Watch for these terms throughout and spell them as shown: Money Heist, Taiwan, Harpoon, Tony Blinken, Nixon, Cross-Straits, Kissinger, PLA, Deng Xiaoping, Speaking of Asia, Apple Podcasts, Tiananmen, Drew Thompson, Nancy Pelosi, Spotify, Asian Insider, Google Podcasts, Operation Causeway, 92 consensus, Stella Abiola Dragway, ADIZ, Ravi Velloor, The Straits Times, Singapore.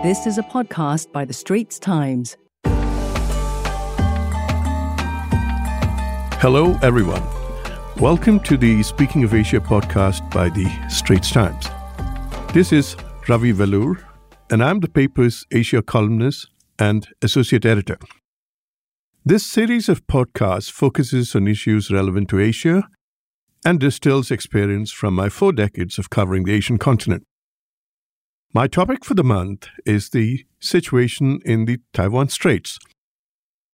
This is a podcast by The Straits Times. Hello, everyone. Welcome to the Speaking of Asia podcast by The Straits Times. This is Ravi Velloor, and I'm the paper's Asia columnist and associate editor. This series of podcasts focuses on issues relevant to Asia and distills experience from my 4 decades of covering the Asian continent. My topic for the month is the situation in the Taiwan Straits,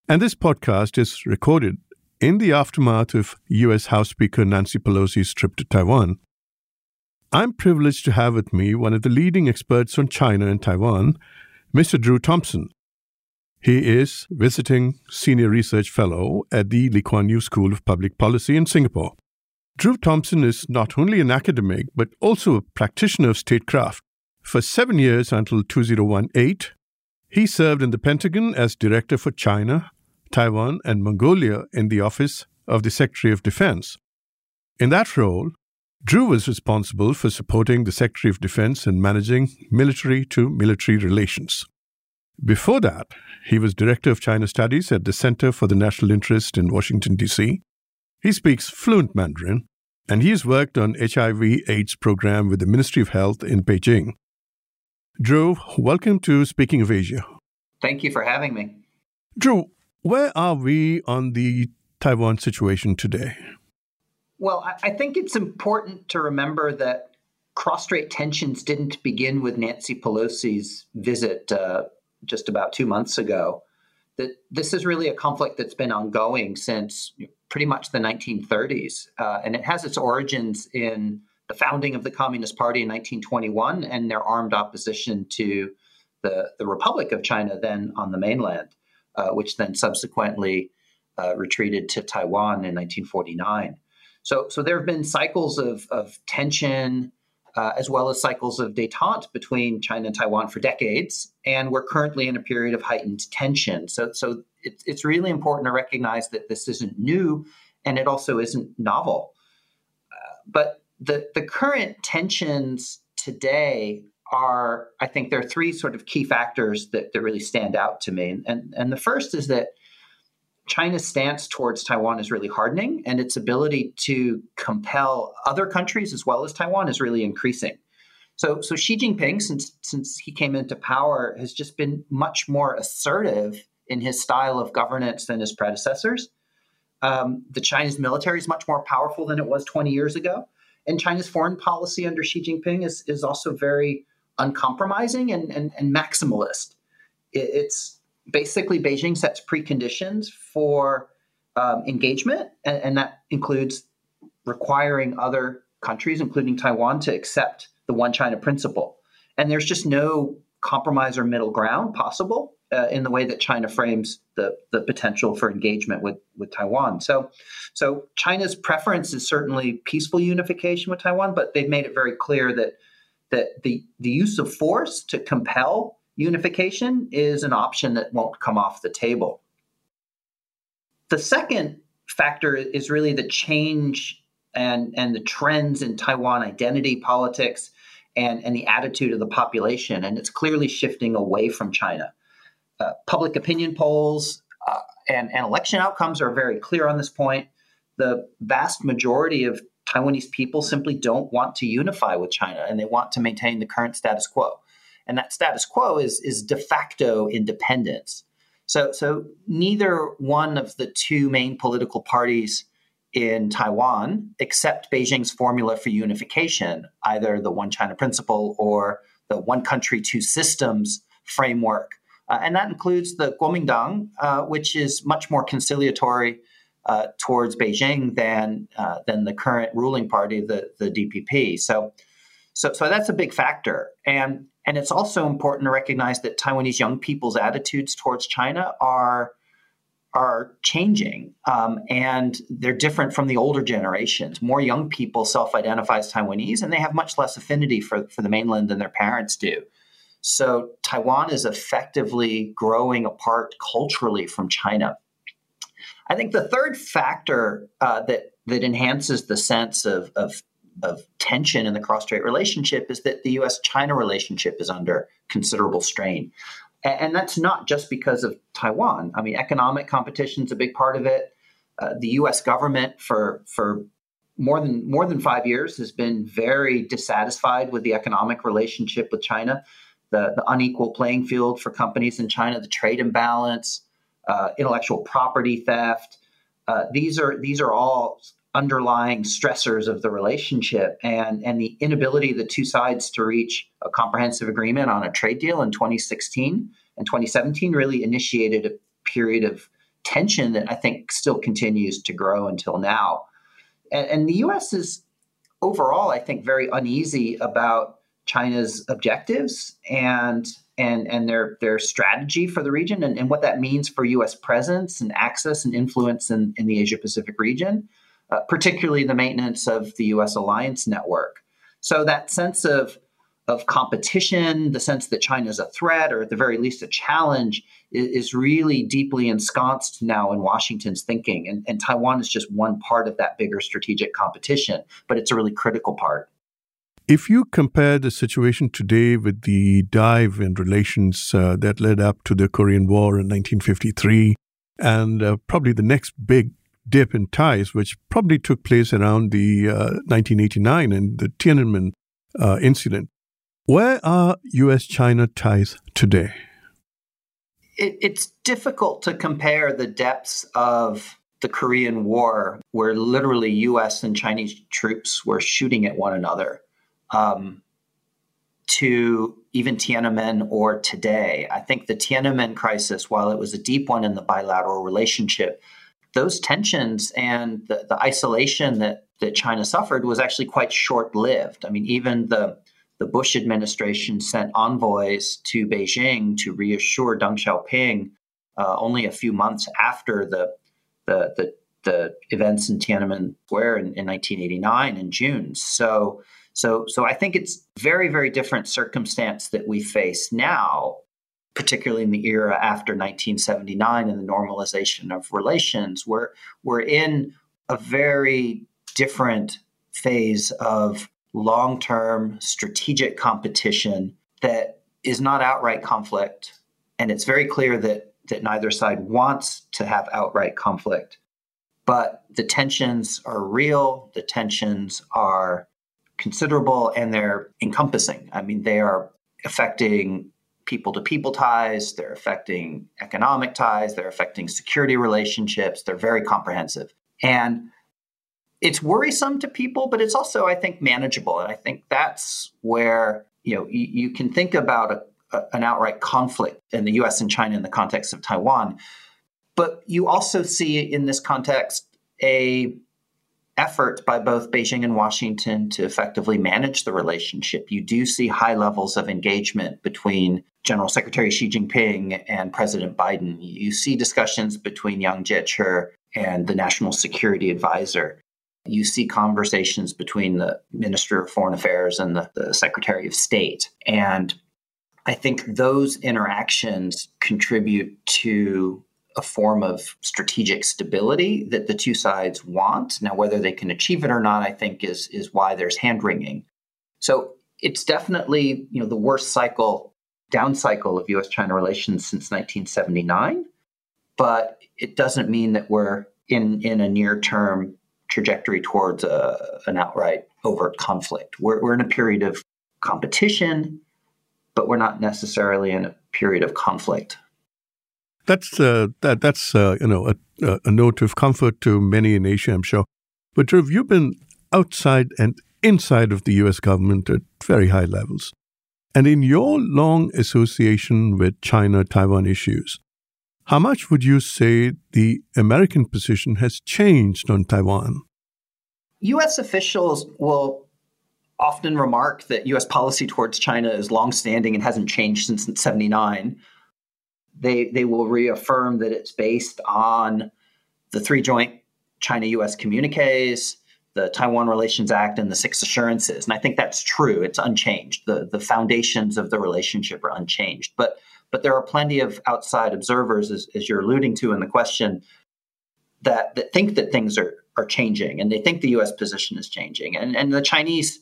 and this podcast is recorded in the aftermath of U.S. House Speaker Nancy Pelosi's trip to Taiwan. I'm privileged to have with me one of the leading experts on China and Taiwan, Mr. Drew Thompson. He is visiting senior research fellow at the Lee Kuan Yew School of Public Policy in Singapore. Drew Thompson is not only an academic, but also a practitioner of statecraft. For 7 years until 2018, he served in the Pentagon as Director for China, Taiwan, and Mongolia in the Office of the Secretary of Defense. In that role, Drew was responsible for supporting the Secretary of Defense in managing military-to-military relations. Before that, he was Director of China Studies at the Center for the National Interest in Washington, D.C. He speaks fluent Mandarin, and he has worked on HIV/AIDS program with the Ministry of Health in Beijing. Drew, welcome to Speaking of Asia. Thank you for having me. Drew, where are we on the Taiwan situation today? Well, I think it's important to remember that cross-strait tensions didn't begin with Nancy Pelosi's visit just about 2 months ago. That this is really a conflict that's been ongoing since pretty much the 1930s, and it has its origins in the founding of the Communist Party in 1921 and their armed opposition to the Republic of China then on the mainland, which then subsequently retreated to Taiwan in 1949. So there have been cycles of tension as well as cycles of détente between China and Taiwan for decades, and we're currently in a period of heightened tension. So it's really important to recognize that this isn't new, and it also isn't novel. But the current tensions today are, I think there are three sort of key factors that really stand out to me. And the first is that China's stance towards Taiwan is really hardening, and its ability to compel other countries as well as Taiwan is really increasing. So Xi Jinping, since he came into power, has just been much more assertive in his style of governance than his predecessors. The Chinese military is much more powerful than it was 20 years ago. And China's foreign policy under Xi Jinping is also very uncompromising and maximalist. It's basically Beijing sets preconditions for engagement, and that includes requiring other countries, including Taiwan, to accept the one China principle. And there's just no compromise or middle ground possible in the way that China frames the potential for engagement with Taiwan. So China's preference is certainly peaceful unification with Taiwan, but they've made it very clear that the use of force to compel unification is an option that won't come off the table. The second factor is really the change and the trends in Taiwan identity politics and the attitude of the population, and it's clearly shifting away from China. Public opinion polls and election outcomes are very clear on this point. The vast majority of Taiwanese people simply don't want to unify with China, and they want to maintain the current status quo. And that status quo is de facto independence. So neither one of the two main political parties in Taiwan accept Beijing's formula for unification, either the one China principle or the one country, two systems framework. And that includes the Kuomintang, which is much more conciliatory towards Beijing than the current ruling party, the DPP. So that's a big factor. And it's also important to recognize that Taiwanese young people's attitudes towards China are changing, and they're different from the older generations. More young people self-identify as Taiwanese, and they have much less affinity for the mainland than their parents do. So Taiwan is effectively growing apart culturally from China. I think the third factor that enhances the sense of of tension in the cross-strait relationship is that the U.S.-China relationship is under considerable strain. And that's not just because of Taiwan. I mean, economic competition is a big part of it. The U.S. government for more than 5 years has been very dissatisfied with the economic relationship with China, the unequal playing field for companies in China, the trade imbalance, intellectual property theft. These are all underlying stressors of the relationship, and the inability of the two sides to reach a comprehensive agreement on a trade deal in 2016 and 2017 really initiated a period of tension that I think still continues to grow until now. And the U.S. is overall, I think, very uneasy about China's objectives and their strategy for the region and what that means for U.S. presence and access and influence in the Asia-Pacific region. Particularly the maintenance of the U.S. alliance network. So that sense of competition, the sense that China is a threat or at the very least a challenge, is really deeply ensconced now in Washington's thinking. And Taiwan is just one part of that bigger strategic competition, but it's a really critical part. If you compare the situation today with the dive in relations that led up to the Korean War in 1953 and probably the next big dip in ties, which probably took place around the 1989 and the Tiananmen incident. Where are U.S.-China ties today? It's difficult to compare the depths of the Korean War, where literally U.S. and Chinese troops were shooting at one another, to even Tiananmen or today. I think the Tiananmen crisis, while it was a deep one in the bilateral relationship, those tensions and the isolation that China suffered was actually quite short-lived. I mean, even the Bush administration sent envoys to Beijing to reassure Deng Xiaoping only a few months after the events in Tiananmen Square in 1989 in June. So I think it's very, very different circumstance that we face now, particularly in the era after 1979 and the normalization of relations, where we're in a very different phase of long-term strategic competition that is not outright conflict. And it's very clear that neither side wants to have outright conflict. But the tensions are real, the tensions are considerable, and they're encompassing. I mean, they are affecting people-to-people ties, they're affecting economic ties, they're affecting security relationships, they're very comprehensive. And it's worrisome to people, but it's also, I think, manageable. And I think that's where, you can think about an outright conflict in the U.S. and China in the context of Taiwan. But you also see in this context a effort by both Beijing and Washington to effectively manage the relationship. You do see high levels of engagement between General Secretary Xi Jinping and President Biden. You see discussions between Yang Jiechi and the National Security Advisor. You see conversations between the Minister of Foreign Affairs and the Secretary of State. And I think those interactions contribute to a form of strategic stability that the two sides want. Now, whether they can achieve it or not, I think is why there's hand-wringing. So it's definitely, the worst down cycle of U.S.-China relations since 1979, but it doesn't mean that we're in a near-term trajectory towards an outright overt conflict. We're in a period of competition, but we're not necessarily in a period of conflict. That's a note of comfort to many in Asia, I'm sure. But Drew, you've been outside and inside of the U.S. government at very high levels. And in your long association with China-Taiwan issues, how much would you say the American position has changed on Taiwan? U.S. officials will often remark that U.S. policy towards China is longstanding and hasn't changed since 1979. They will reaffirm that it's based on the three joint China-U.S. communiques, the Taiwan Relations Act, and the six assurances. And I think that's true. It's unchanged. The foundations of the relationship are unchanged. But there are plenty of outside observers, as you're alluding to in the question, that think that things are are changing, and they think the U.S. position is changing. And the Chinese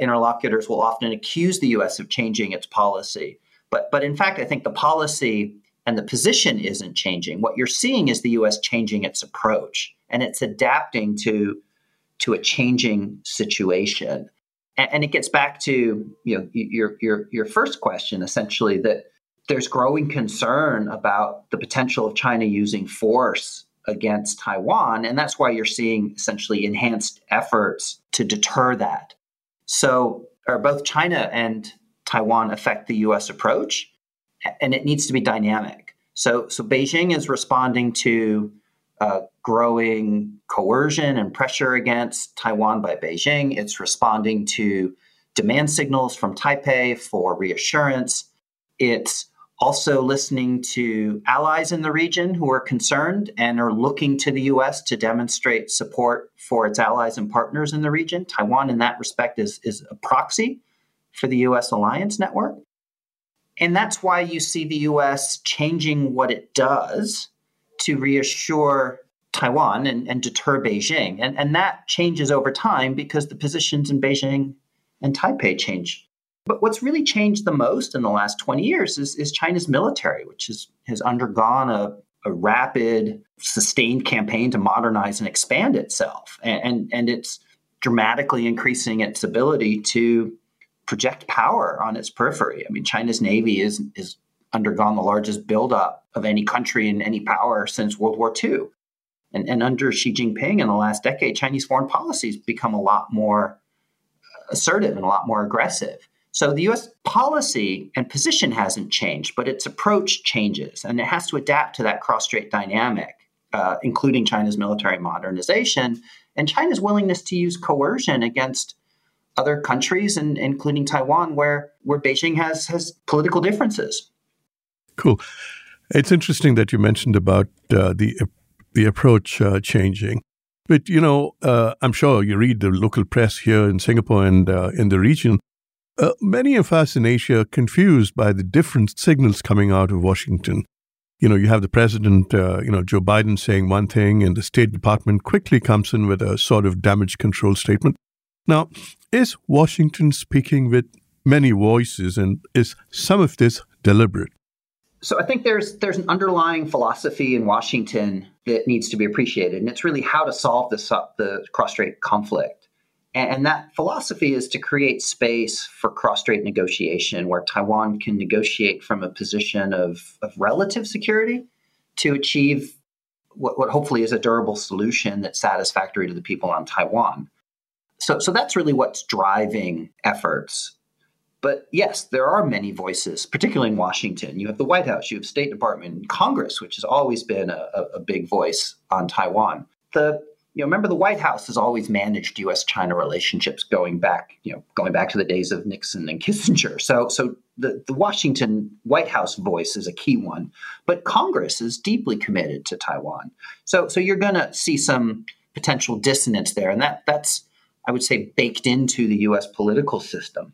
interlocutors will often accuse the U.S. of changing its policy. But in fact, I think the policy and the position isn't changing. What you're seeing is the U.S. changing its approach, and it's adapting to a changing situation. And it gets back to, you know, your first question, essentially, that there's growing concern about the potential of China using force against Taiwan. And that's why you're seeing essentially enhanced efforts to deter that. So are both China and Taiwan affect the U.S. approach? And it needs to be dynamic. So Beijing is responding to growing coercion and pressure against Taiwan by Beijing. It's responding to demand signals from Taipei for reassurance. It's also listening to allies in the region who are concerned and are looking to the U.S. to demonstrate support for its allies and partners in the region. Taiwan, in that respect, is a proxy for the U.S. alliance network. And that's why you see the U.S. changing what it does to reassure Taiwan and deter Beijing. And that changes over time because the positions in Beijing and Taipei change. But what's really changed the most in the last 20 years is China's military, which has undergone a rapid, sustained campaign to modernize and expand itself. And it's dramatically increasing its ability to project power on its periphery. I mean, China's Navy is undergone the largest buildup of any country and any power since World War II. And under Xi Jinping in the last decade, Chinese foreign policy has become a lot more assertive and a lot more aggressive. So the U.S. policy and position hasn't changed, but its approach changes, and it has to adapt to that cross-strait dynamic, including China's military modernization and China's willingness to use coercion against other countries, and including Taiwan, where Beijing has political differences. Cool. It's interesting that you mentioned about the approach changing. But, you know, I'm sure you read the local press here in Singapore and in the region. Many of us in Asia are confused by the different signals coming out of Washington. You know, you have the president, Joe Biden saying one thing, and the State Department quickly comes in with a sort of damage control statement. Now, is Washington speaking with many voices, and is some of this deliberate? So I think there's an underlying philosophy in Washington that needs to be appreciated, and it's really how to solve the cross-strait conflict. And that philosophy is to create space for cross-strait negotiation, where Taiwan can negotiate from a position of relative security to achieve what hopefully is a durable solution that's satisfactory to the people on Taiwan. So that's really what's driving efforts. But yes, there are many voices, particularly in Washington. You have the White House, you have State Department, Congress, which has always been a big voice on Taiwan. Remember the White House has always managed U.S.-China relationships going back to the days of Nixon and Kissinger. So the Washington White House voice is a key one, but Congress is deeply committed to Taiwan. So you're going to see some potential dissonance there, and that's I would say baked into the U.S. political system.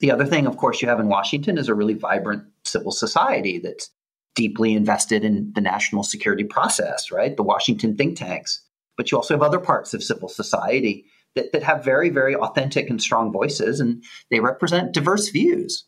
The other thing, of course, you have in Washington is a really vibrant civil society that's deeply invested in the national security process, right? The Washington think tanks. But you also have other parts of civil society that have very, very authentic and strong voices, and they represent diverse views.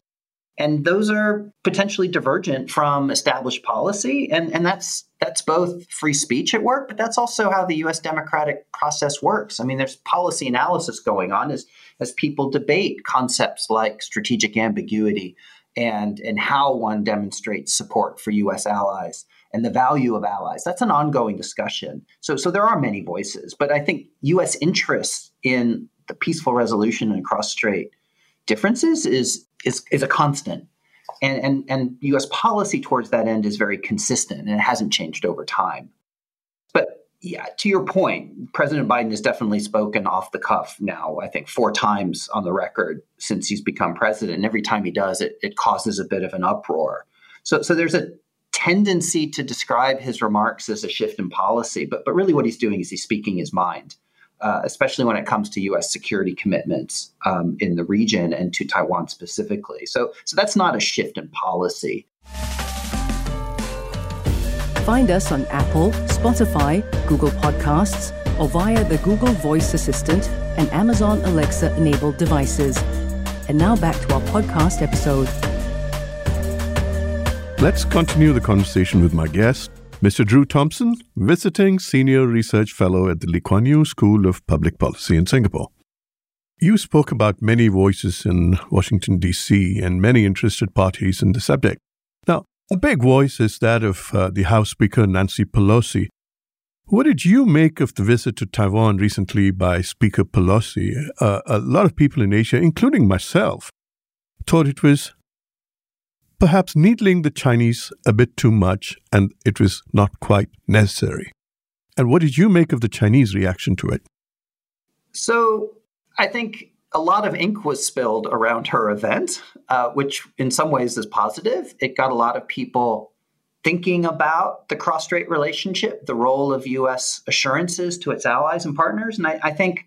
And those are potentially divergent from established policy. And that's both free speech at work, but that's also how the U.S. democratic process works. I mean, there's policy analysis going on as people debate concepts like strategic ambiguity and how one demonstrates support for U.S. allies and the value of allies. That's an ongoing discussion. So there are many voices, but I think U.S. interests in the peaceful resolution and cross-strait differences is a constant, and U.S. policy towards that end is very consistent, and it hasn't changed over time. But yeah, to your point, President Biden has definitely spoken off the cuff now, I think 4 times on the record since he's become president. And every time he does, it causes a bit of an uproar. So there's a tendency to describe his remarks as a shift in policy, but really what he's doing is he's speaking his mind. Especially when it comes to U.S. security commitments in the region and to Taiwan specifically. So that's not a shift in policy. Find us on Apple, Spotify, Google Podcasts, or via the Google Voice Assistant and Amazon Alexa-enabled devices. And now back to our podcast episode. Let's continue the conversation with my guest, Mr. Drew Thompson, visiting Senior Research Fellow at the Lee Kuan Yew School of Public Policy in Singapore. You spoke about many voices in Washington, D.C. and many interested parties in the subject. Now, a big voice is that of the House Speaker, Nancy Pelosi. What did you make of the visit to Taiwan recently by Speaker Pelosi? A lot of people in Asia, including myself, thought it was perhaps needling the Chinese a bit too much and it was not quite necessary. And what did you make of the Chinese reaction to it? So, I think a lot of ink was spilled around her event, which in some ways is positive. It got a lot of people thinking about the cross-strait relationship, the role of U.S. assurances to its allies and partners. And I think,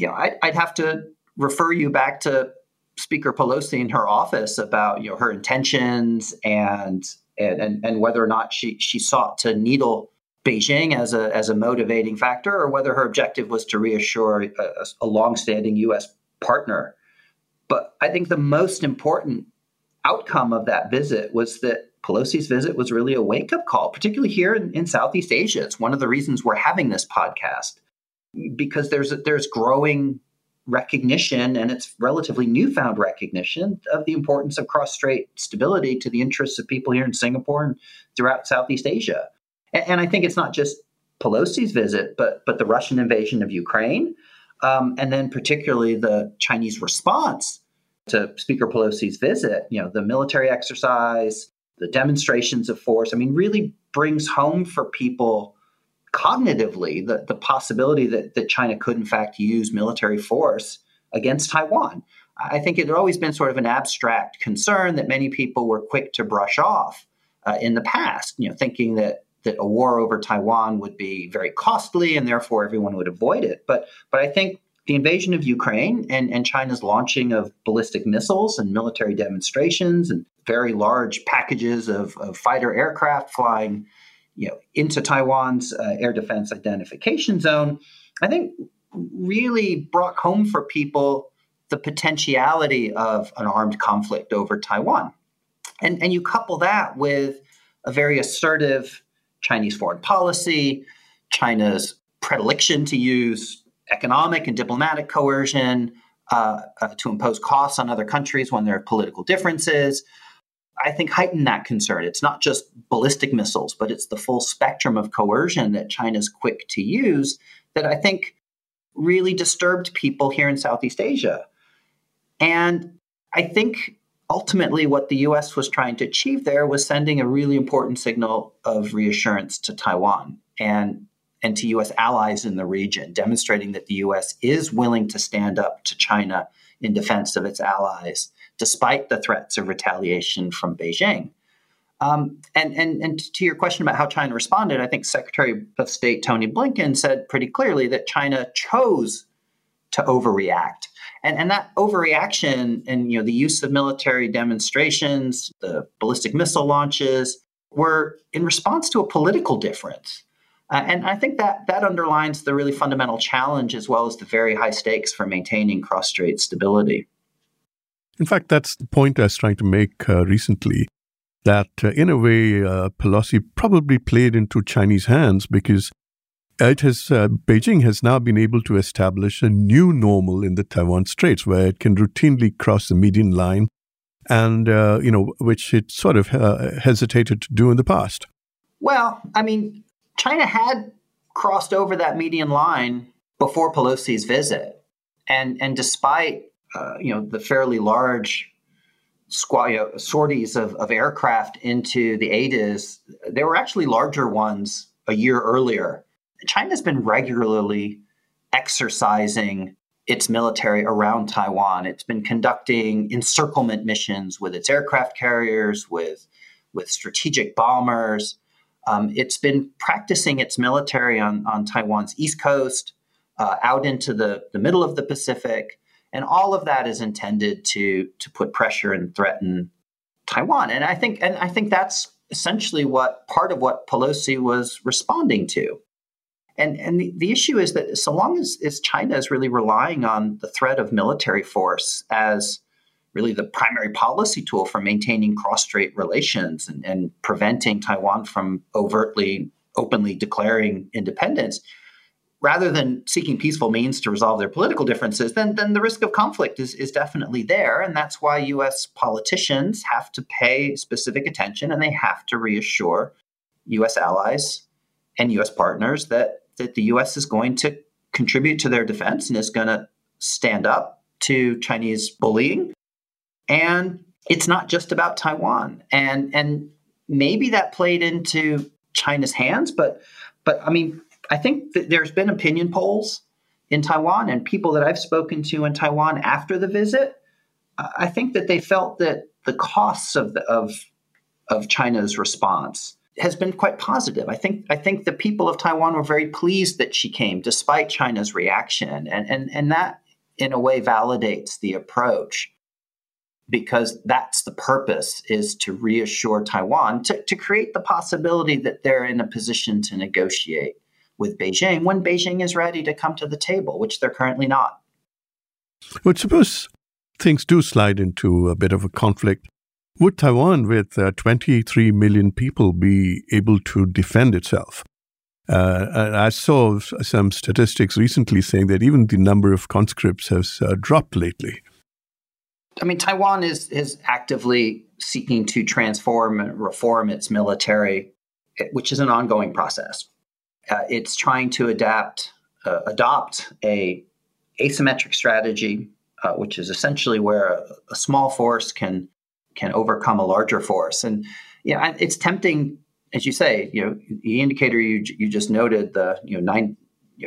I'd have to refer you back to Speaker Pelosi in her office about her intentions and whether or not she sought to needle Beijing as a motivating factor, or whether her objective was to reassure a longstanding U.S. partner. But I think the most important outcome of that visit was that Pelosi's visit was really a wake-up call, particularly here in Southeast Asia. It's one of the reasons we're having this podcast, because there's growing recognition, and it's relatively newfound recognition, of the importance of cross-strait stability to the interests of people here in Singapore and throughout Southeast Asia. And I think it's not just Pelosi's visit, but the Russian invasion of Ukraine, and then particularly the Chinese response to Speaker Pelosi's visit, the military exercise, the demonstrations of force, really brings home for people cognitively the possibility that China could, in fact, use military force against Taiwan. I think it had always been sort of an abstract concern that many people were quick to brush off in the past, thinking that a war over Taiwan would be very costly and therefore everyone would avoid it. But I think the invasion of Ukraine and China's launching of ballistic missiles and military demonstrations and very large packages of fighter aircraft flying into Taiwan's air defense identification zone, I think really brought home for people the potentiality of an armed conflict over Taiwan. And you couple that with a very assertive Chinese foreign policy, China's predilection to use economic and diplomatic coercion to impose costs on other countries when there are political differences, I think heightened that concern. It's not just ballistic missiles, but it's the full spectrum of coercion that China's quick to use that I think really disturbed people here in Southeast Asia. And I think ultimately, what the U.S. was trying to achieve there was sending a really important signal of reassurance to Taiwan and to U.S. allies in the region, demonstrating that the U.S. is willing to stand up to China in defense of its allies, despite the threats of retaliation from Beijing. And to your question about how China responded, I think Secretary of State Tony Blinken said pretty clearly that China chose to overreact. And that overreaction and the use of military demonstrations, the ballistic missile launches, were in response to a political difference. And I think that underlines the really fundamental challenge as well as the very high stakes for maintaining cross-strait stability. In fact, that's the point I was trying to make recently, that in a way Pelosi probably played into Chinese hands because Beijing has now been able to establish a new normal in the Taiwan Straits, where it can routinely cross the median line, and which it sort of hesitated to do in the past. Well, China had crossed over that median line before Pelosi's visit, and despite the fairly large sorties of aircraft into the ADIZ, there were actually larger ones a year earlier. China's been regularly exercising its military around Taiwan. It's been conducting encirclement missions with its aircraft carriers, with strategic bombers. It's been practicing its military on Taiwan's east coast, out into the middle of the Pacific. And all of that is intended to put pressure and threaten Taiwan. And I think that's essentially what part of what Pelosi was responding to. And the issue is that so long as China is really relying on the threat of military force as really the primary policy tool for maintaining cross-strait relations and preventing Taiwan from overtly, openly declaring independence, rather than seeking peaceful means to resolve their political differences, then the risk of conflict is definitely there. And that's why U.S. politicians have to pay specific attention, and they have to reassure U.S. allies and U.S. partners that the U.S. is going to contribute to their defense and is going to stand up to Chinese bullying. And it's not just about Taiwan. And maybe that played into China's hands, but I mean, I think that there's been opinion polls in Taiwan and people that I've spoken to in Taiwan after the visit. I think that they felt that the costs of China's response has been quite positive. I think the people of Taiwan were very pleased that she came, despite China's reaction, and that in a way validates the approach, because that's the purpose, is to reassure Taiwan, to create the possibility that they're in a position to negotiate with Beijing when Beijing is ready to come to the table, which they're currently not. Well, suppose things do slide into a bit of a conflict. Would Taiwan, with 23 million people, be able to defend itself? I saw some statistics recently saying that even the number of conscripts has dropped lately. I mean, Taiwan is actively seeking to transform and reform its military, which is an ongoing process. It's trying to adopt a asymmetric strategy, which is essentially where a small force can overcome a larger force. And yeah, it's tempting, as you say. You know, the indicator you just noted, the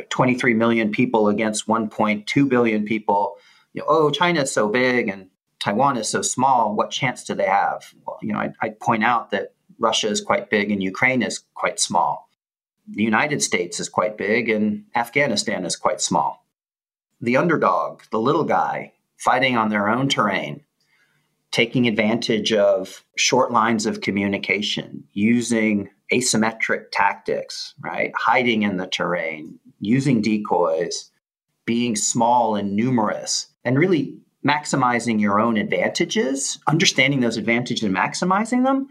23 million people against 1.2 billion people. You know, oh, China is so big and Taiwan is so small. What chance do they have? Well, you know, I point out that Russia is quite big and Ukraine is quite small. The United States is quite big and Afghanistan is quite small. The underdog, the little guy, fighting on their own terrain, taking advantage of short lines of communication, using asymmetric tactics, right? Hiding in the terrain, using decoys, being small and numerous, and really maximizing your own advantages, understanding those advantages and maximizing them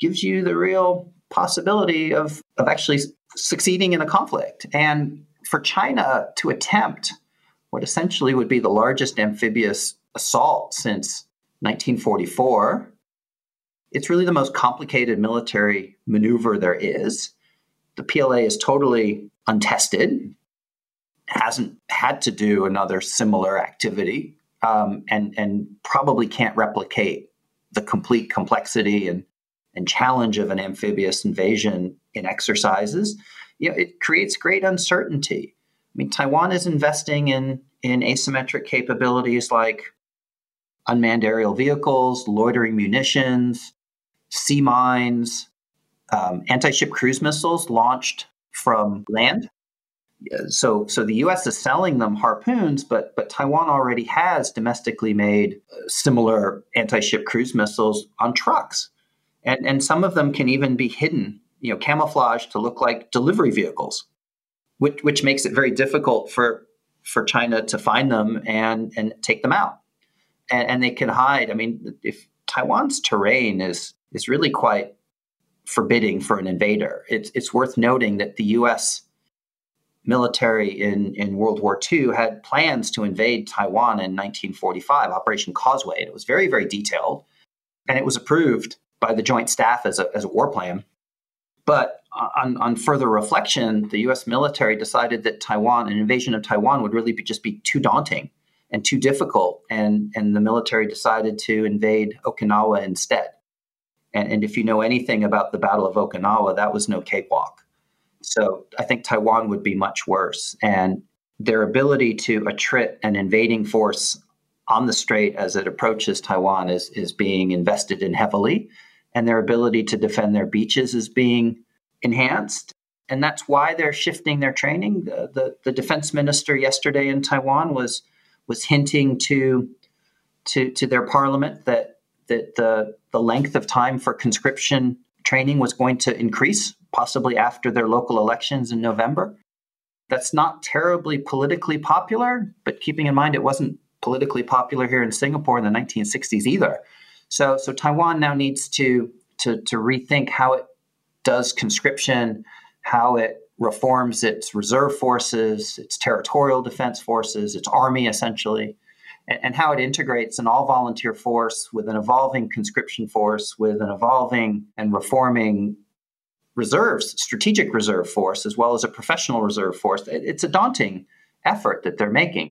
gives you the real possibility of actually succeeding in a conflict. And for China to attempt what essentially would be the largest amphibious assault since 1944, it's really the most complicated military maneuver there is. The PLA is totally untested, hasn't had to do another similar activity, and probably can't replicate the complete complexity and challenge of an amphibious invasion in exercises. You know, it creates great uncertainty. I mean, Taiwan is investing in asymmetric capabilities like unmanned aerial vehicles, loitering munitions, sea mines, anti-ship cruise missiles launched from land. So the U.S. is selling them Harpoons, but Taiwan already has domestically made similar anti-ship cruise missiles on trucks. And some of them can even be hidden, you know, camouflaged to look like delivery vehicles, which makes it very difficult for China to find them and take them out. And they can hide. I mean, if Taiwan's terrain is really quite forbidding for an invader. It's worth noting that the U.S. military in World War II had plans to invade Taiwan in 1945, Operation Causeway. And it was very, very detailed, and it was approved by the Joint Staff as a war plan. But on further reflection, the U.S. military decided that an invasion of Taiwan would really just be too daunting and too difficult, and the military decided to invade Okinawa instead. And if you know anything about the Battle of Okinawa, that was no cakewalk. So I think Taiwan would be much worse, and their ability to attrit an invading force on the strait as it approaches Taiwan is being invested in heavily. And their ability to defend their beaches is being enhanced. And that's why they're shifting their training. The defense minister yesterday in Taiwan was hinting to their parliament that the length of time for conscription training was going to increase, possibly after their local elections in November. That's not terribly politically popular, but keeping in mind it wasn't politically popular here in Singapore in the 1960s either. So Taiwan now needs to rethink how it does conscription, how it reforms its reserve forces, its territorial defense forces, its army essentially, and how it integrates an all-volunteer force with an evolving conscription force, with an evolving and reforming reserves, strategic reserve force, as well as a professional reserve force. It's a daunting effort that they're making.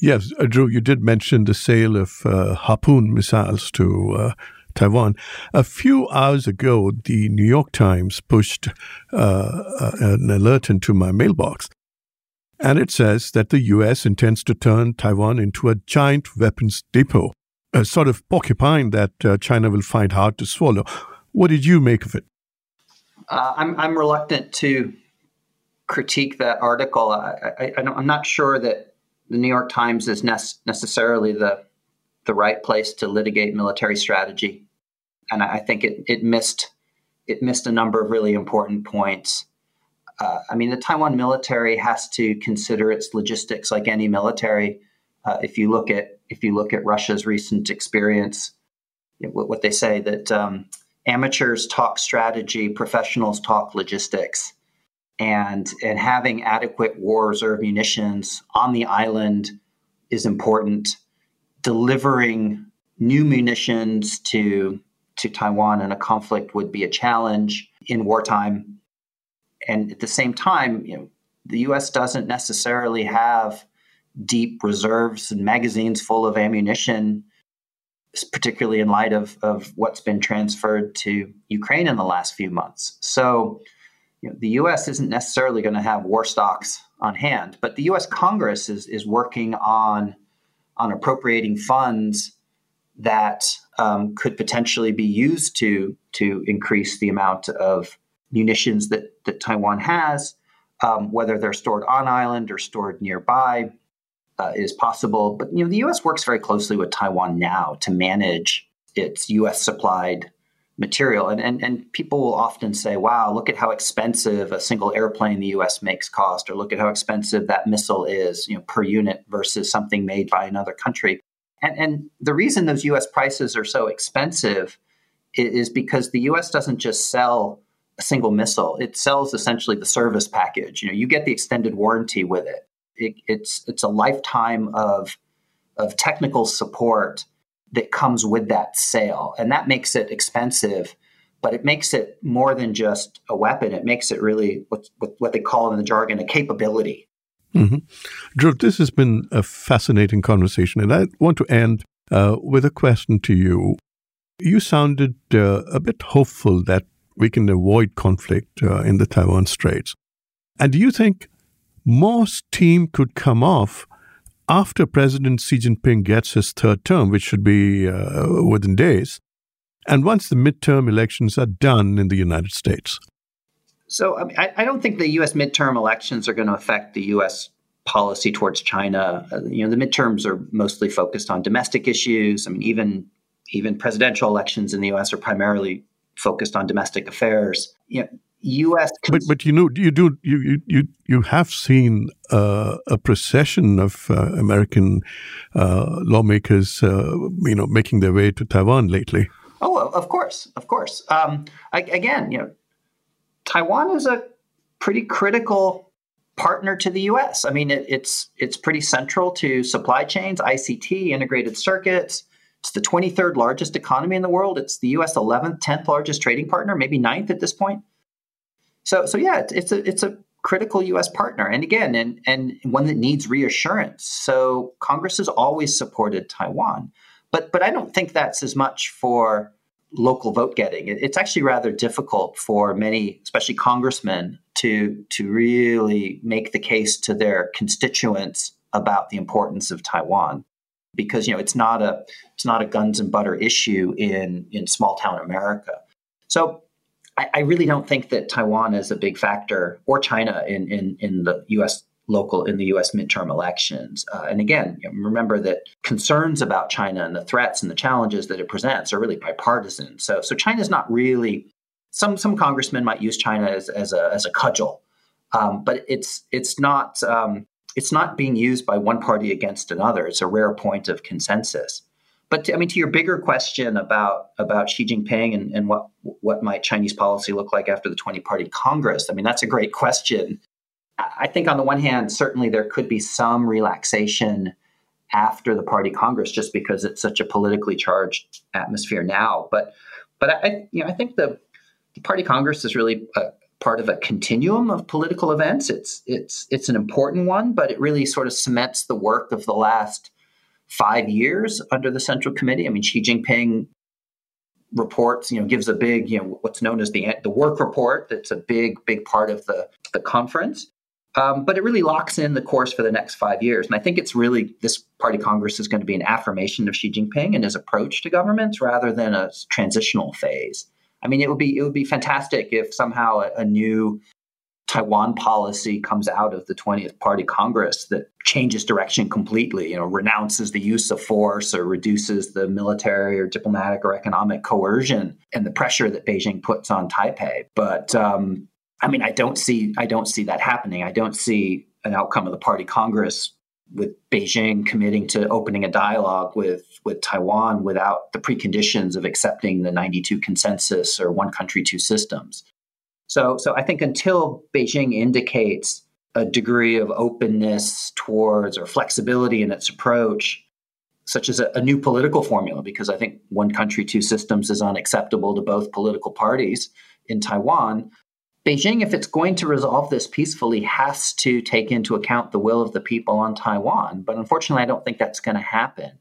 Yes, Drew, you did mention the sale of Harpoon missiles to Taiwan. A few hours ago, the New York Times pushed an alert into my mailbox, and it says that the U.S. intends to turn Taiwan into a giant weapons depot, a sort of porcupine that China will find hard to swallow. What did you make of it? I'm reluctant to critique that article. I'm not sure that the New York Times is necessarily the right place to litigate military strategy, and I think it missed a number of really important points. The Taiwan military has to consider its logistics like any military. If you look at Russia's recent experience, what they say that amateurs talk strategy, professionals talk logistics, and having adequate war reserve munitions on the island is important. Delivering new munitions to Taiwan in a conflict would be a challenge in wartime. And at the same time, the U.S. doesn't necessarily have deep reserves and magazines full of ammunition, particularly in light of what's been transferred to Ukraine in the last few months. So the U.S. isn't necessarily going to have war stocks on hand, but the U.S. Congress is working on appropriating funds that could potentially be used to increase the amount of munitions that Taiwan has, whether they're stored on island or stored nearby. Is possible, but the U.S. works very closely with Taiwan now to manage its U.S. supplied material, and people will often say, "Wow, look at how expensive a single airplane the U.S. makes cost," or "Look at how expensive that missile is, per unit versus something made by another country." And the reason those U.S. prices are so expensive is because the U.S. doesn't just sell a single missile; it sells essentially the service package. You get the extended warranty with it. It's a lifetime of technical support that comes with that sale. And that makes it expensive, but it makes it more than just a weapon. It makes it really what they call in the jargon a capability. Mm-hmm. Drew, this has been a fascinating conversation. And I want to end with a question to you. You sounded a bit hopeful that we can avoid conflict in the Taiwan Straits. And do you think more steam could come off after President Xi Jinping gets his third term, which should be within days, and once the midterm elections are done in the United States? So I don't think the U.S. midterm elections are going to affect the U.S. policy towards China. The midterms are mostly focused on domestic issues. Even presidential elections in the U.S. are primarily focused on domestic affairs. U.S. But you have seen a procession of American lawmakers, making their way to Taiwan lately. Oh, of course. Taiwan is a pretty critical partner to the U.S. It's pretty central to supply chains, ICT, integrated circuits. It's the 23rd largest economy in the world. It's the U.S. 11th, 10th largest trading partner, maybe 9th at this point. So yeah, it's a critical U.S. partner, and again, and one that needs reassurance. So Congress has always supported Taiwan, but I don't think that's as much for local vote getting. It's actually rather difficult for many, especially congressmen, to really make the case to their constituents about the importance of Taiwan, because it's not a guns and butter issue in small town America. So I really don't think that Taiwan is a big factor, or China in the U.S. in the U.S. midterm elections. And again, remember that concerns about China and the threats and the challenges that it presents are really bipartisan. So China's not really. Some congressmen might use China as a cudgel, But it's not being used by one party against another. It's a rare point of consensus. But to, I mean, to your bigger question about Xi Jinping and what might Chinese policy look like after the 20th Party Congress, I mean, that's a great question. I think on the one hand, certainly there could be some relaxation after the Party Congress, just because it's such a politically charged atmosphere now. But I think the Party Congress is really part of a continuum of political events. It's an important one, but it really sort of cements the work of the last 5 years under the Central Committee. I mean, Xi Jinping reports, gives a big, what's known as the work report. That's a big part of the conference. But it really locks in the course for the next 5 years. And I think it's really, this Party Congress is going to be an affirmation of Xi Jinping and his approach to governments rather than a transitional phase. I mean, it would be fantastic if somehow a new Taiwan policy comes out of the 20th Party Congress that changes direction completely, renounces the use of force or reduces the military or diplomatic or economic coercion and the pressure that Beijing puts on Taipei. But I don't see that happening. I don't see an outcome of the Party Congress with Beijing committing to opening a dialogue with Taiwan without the preconditions of accepting the 92 consensus or one country, two systems. So I think until Beijing indicates a degree of openness towards or flexibility in its approach, such as a new political formula, because I think one country, two systems is unacceptable to both political parties in Taiwan, Beijing, if it's going to resolve this peacefully, has to take into account the will of the people on Taiwan. But unfortunately, I don't think that's going to happen.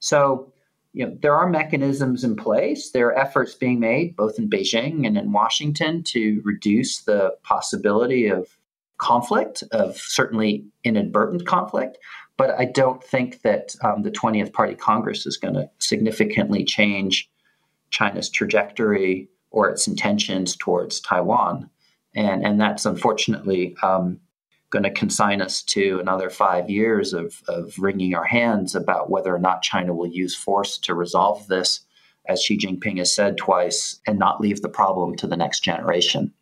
So, there are mechanisms in place. There are efforts being made both in Beijing and in Washington to reduce the possibility of conflict, of certainly inadvertent conflict. But I don't think that the 20th Party Congress is going to significantly change China's trajectory or its intentions towards Taiwan. And that's unfortunately going to consign us to another 5 years of wringing our hands about whether or not China will use force to resolve this, as Xi Jinping has said twice, and not leave the problem to the next generation.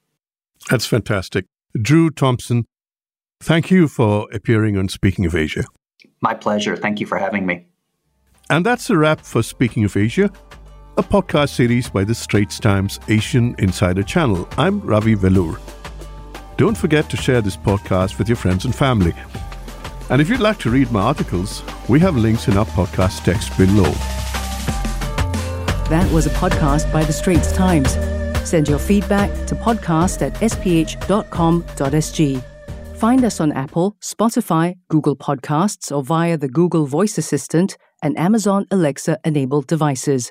That's fantastic. Drew Thompson, thank you for appearing on Speaking of Asia. My pleasure. Thank you for having me. And that's a wrap for Speaking of Asia, a podcast series by The Straits Times Asian Insider Channel. I'm Ravi Velloor. Don't forget to share this podcast with your friends and family. And if you'd like to read my articles, we have links in our podcast text below. That was a podcast by The Straits Times. Send your feedback to podcast@sph.com.sg. Find us on Apple, Spotify, Google Podcasts, or via the Google Voice Assistant and Amazon Alexa-enabled devices.